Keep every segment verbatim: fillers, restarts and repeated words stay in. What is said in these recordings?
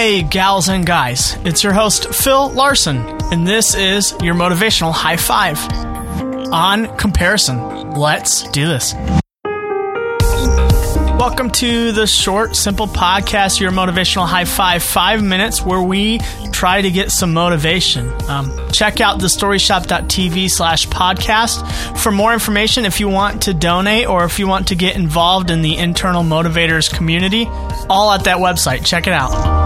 Hey, gals and guys, it's your host, Phil Larson, and this is your motivational high five on comparison. Let's do this. Welcome to the short, simple podcast, your motivational high five, five minutes where we try to get some motivation. Um, check out the storyshop.tv slash podcast for more information if you want to donate or if you want to get involved in the internal motivators community, all at that website. Check it out.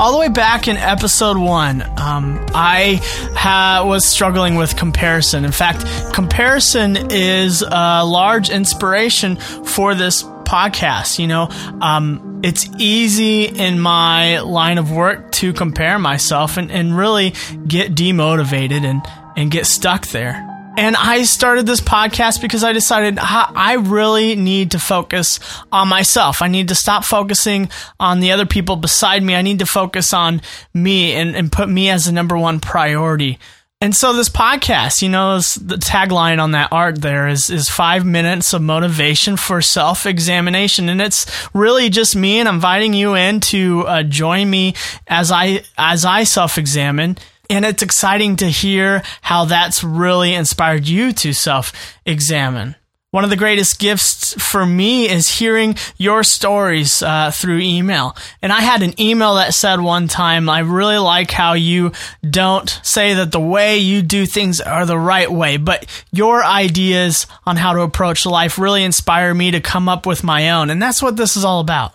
All the way back in episode one, um, I ha- was struggling with comparison. In fact, comparison is a large inspiration for this podcast. You know, um, it's easy in my line of work to compare myself and, and really get demotivated and, and get stuck there. And I started this podcast because I decided I really need to focus on myself. I need to stop focusing on the other people beside me. I need to focus on me and, and put me as the number one priority. And so this podcast, you know, the tagline on that art there is, is five minutes of motivation for self-examination. And it's really just me, and I'm inviting you in to uh, join me as I, as I self-examine. And it's exciting to hear how that's really inspired you to self-examine. One of the greatest gifts for me is hearing your stories uh, through email. And I had an email that said one time, I really like how you don't say that the way you do things are the right way, but your ideas on how to approach life really inspire me to come up with my own. And that's what this is all about.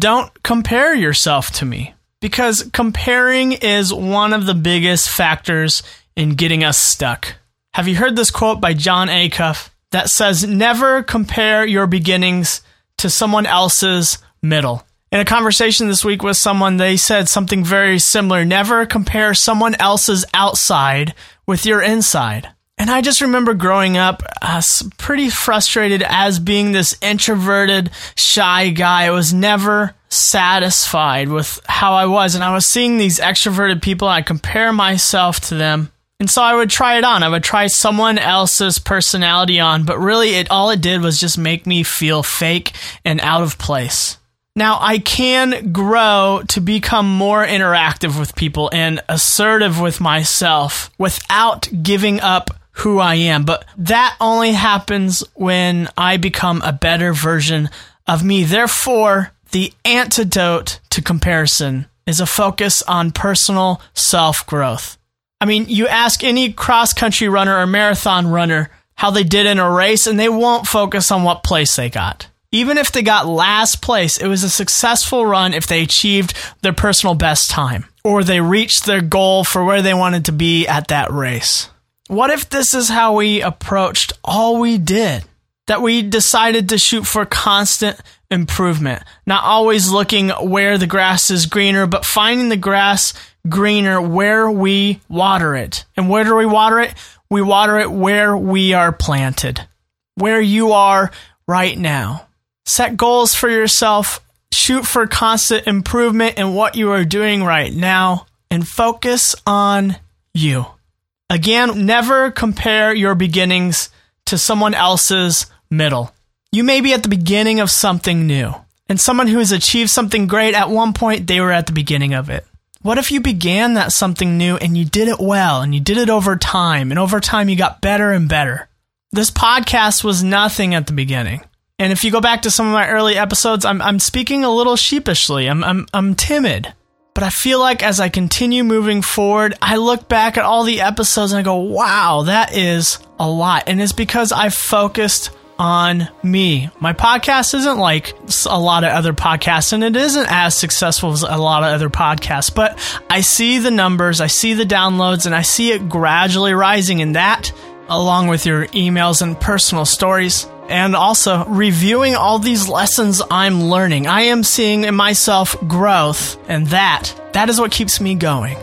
Don't compare yourself to me. Because comparing is one of the biggest factors in getting us stuck. Have you heard this quote by John Acuff that says, never compare your beginnings to someone else's middle? In a conversation this week with someone, they said something very similar. Never compare someone else's outside with your inside. And I just remember growing up uh, pretty frustrated as being this introverted, shy guy. I was never satisfied with how I was. And I was seeing these extroverted people. And I compare myself to them. And so I would try it on. I would try someone else's personality on. But really, it all it did was just make me feel fake and out of place. Now, I can grow to become more interactive with people and assertive with myself without giving up who I am. But that only happens when I become a better version of me. Therefore, the antidote to comparison is a focus on personal self-growth. I mean, you ask any cross-country runner or marathon runner how they did in a race, and they won't focus on what place they got. Even if they got last place, it was a successful run if they achieved their personal best time or they reached their goal for where they wanted to be at that race. What if this is how we approached all we did? That we decided to shoot for constant improvement, not always looking where the grass is greener, but finding the grass greener where we water it. And where do we water it? We water it where we are planted, where you are right now. Set goals for yourself, shoot for constant improvement in what you are doing right now, and focus on you. Again, never compare your beginnings to someone else's middle. You may be at the beginning of something new, and someone who has achieved something great at one point, they were at the beginning of it. What if you began that something new and you did it well and you did it over time, and over time you got better and better? This podcast was nothing at the beginning. And if you go back to some of my early episodes, I'm I'm speaking a little sheepishly. I'm I'm I'm timid. But I feel like as I continue moving forward, I look back at all the episodes and I go, wow, that is a lot. And it's because I focused on me. My podcast isn't like a lot of other podcasts, and it isn't as successful as a lot of other podcasts, but I see the numbers, I see the downloads, and I see it gradually rising. And that, along with your emails and personal stories, and also reviewing all these lessons I'm learning, I am seeing in myself growth, and that, that is what keeps me going.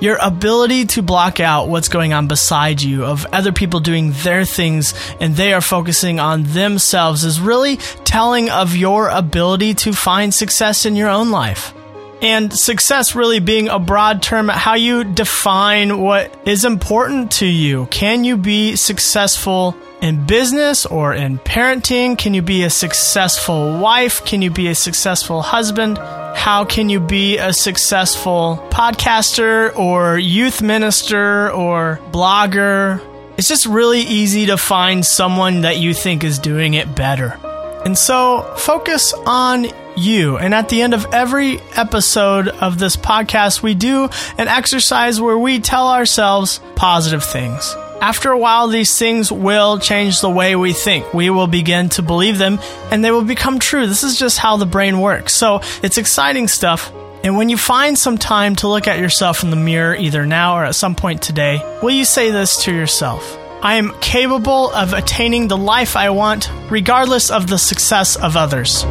Your ability to block out what's going on beside you, of other people doing their things and they are focusing on themselves, is really telling of your ability to find success in your own life. And success really being a broad term, how you define what is important to you. Can you be successful in business or in parenting? Can you be a successful wife? Can you be a successful husband? How can you be a successful podcaster or youth minister or blogger? It's just really easy to find someone that you think is doing it better. And so focus on you. And at the end of every episode of this podcast, we do an exercise where we tell ourselves positive things. After a while, these things will change the way we think. We will begin to believe them, and they will become true. This is just how the brain works. So it's exciting stuff. And when you find some time to look at yourself in the mirror, either now or at some point today, will you say this to yourself? I am capable of attaining the life I want, regardless of the success of others.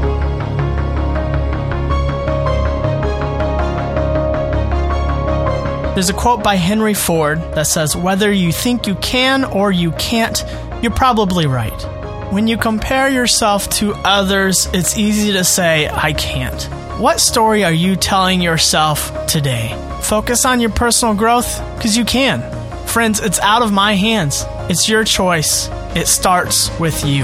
There's a quote by Henry Ford that says, whether you think you can or you can't, you're probably right. When you compare yourself to others, it's easy to say, I can't. What story are you telling yourself today? Focus on your personal growth, because you can. Friends, it's out of my hands. It's your choice. It starts with you.